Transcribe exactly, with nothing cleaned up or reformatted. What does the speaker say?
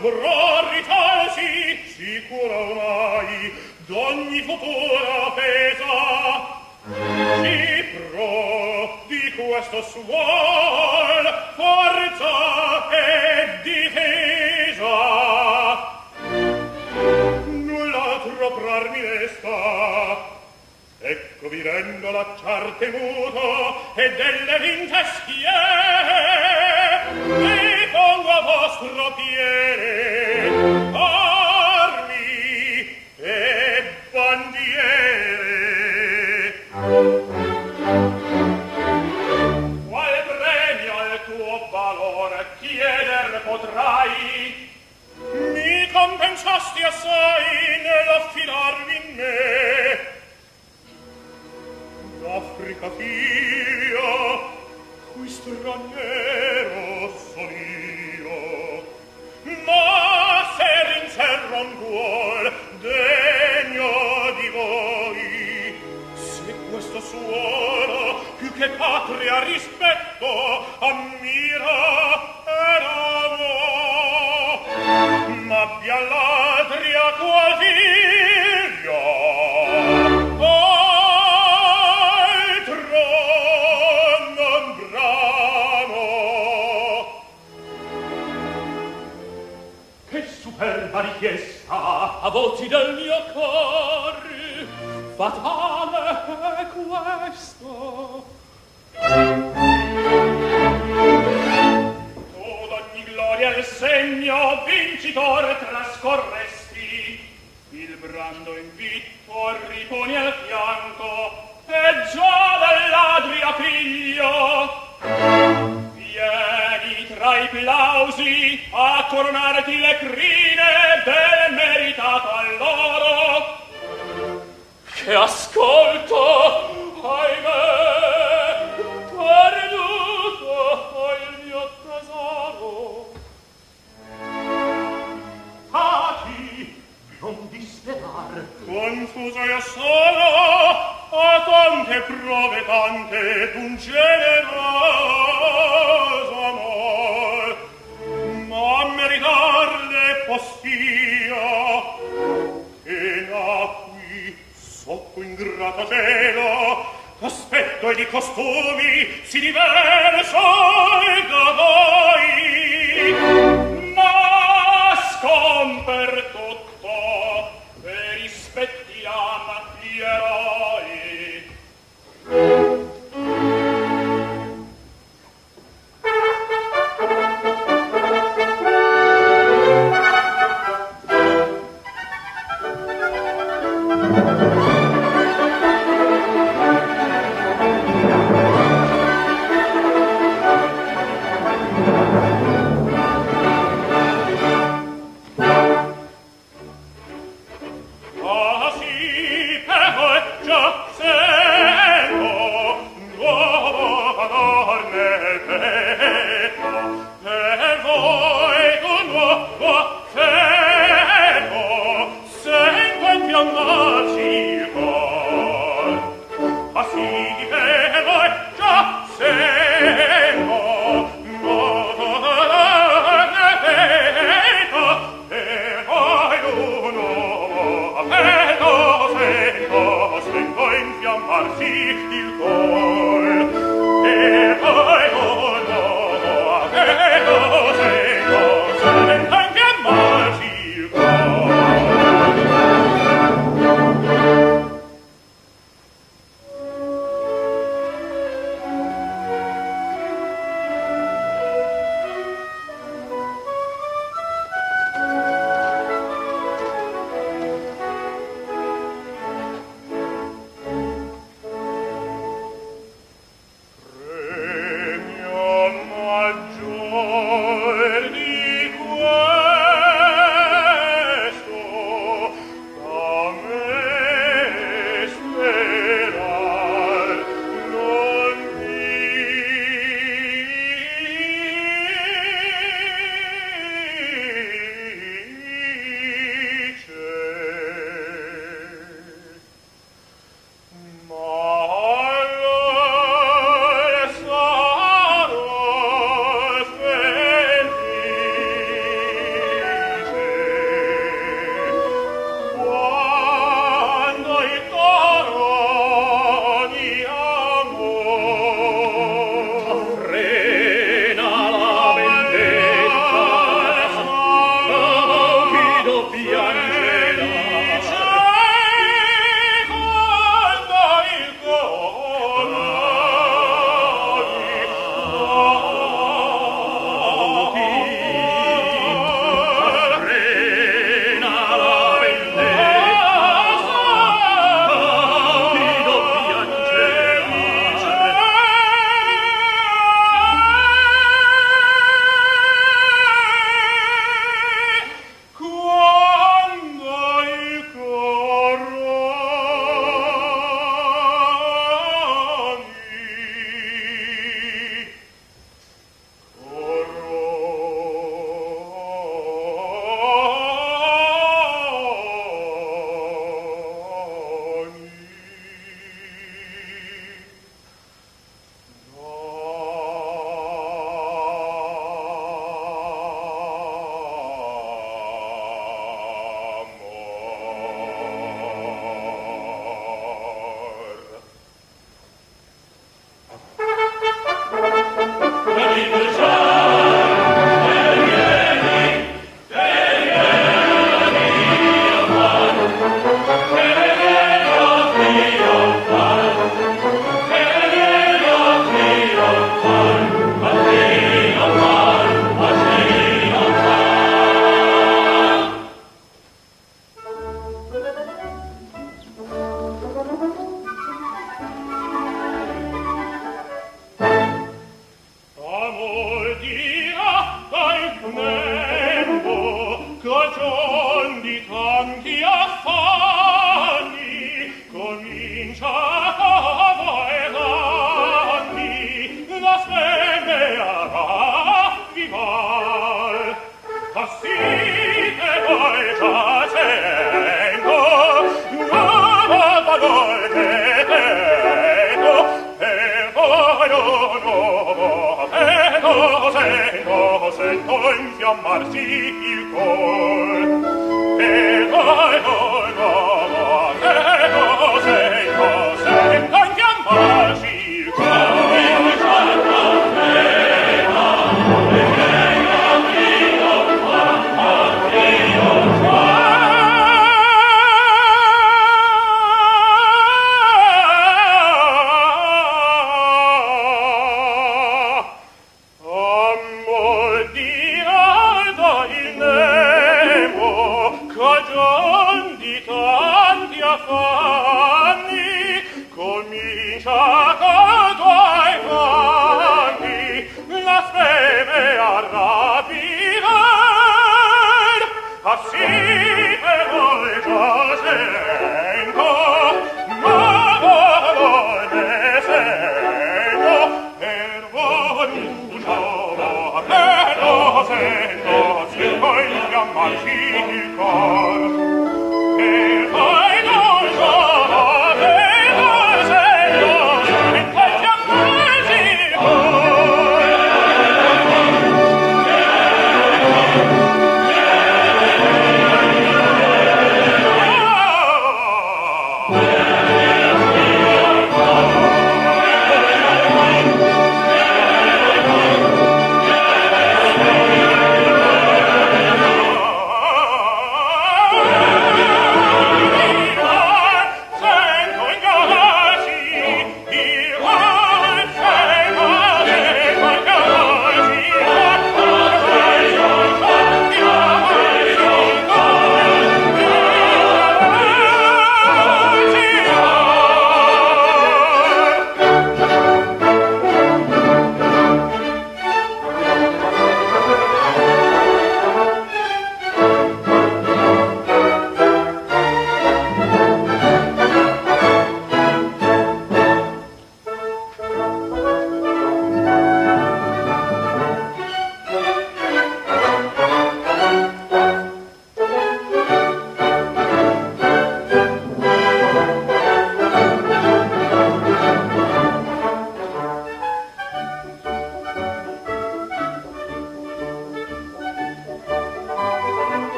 Furor ritalsi, sicura ormai d'ogni futura pesa. Si pro di questo suol forza e difesa. Null'altro prar mi resta, ecco vi rendo l'acciar temuto e delle vinte schiere. Vostro piede, armi e bandiere. Qual premio al tuo valore chieder potrai? Mi compensasti assai nell'affidarvi in me. D'Africa figlio, cui straniero son io, ma se rincerron vuol degno di voi, se questo suolo più che patria rispetto ammira ed amo, ma via l'Adria qual figlia richiesta a voci del mio cor fatale è questo. Tu d'ogni gloria il segno vincitore trascorresti, il brando invitto riponi al fianco e già dell'Adria figlio vieni tra i plausi a coronarti le crine del meritato alloro. Che ascolto, ahimè, perduto il mio tesoro. Taci, non disperar, confuso io sono, a tante prove, tante d'un generoso amor, ma meritarle postio, che nacqui sotto ingrato cielo, aspetto e di costumi si diverso e da voi, ma scomper tutto e rispettiam gli eroi. Thank you. E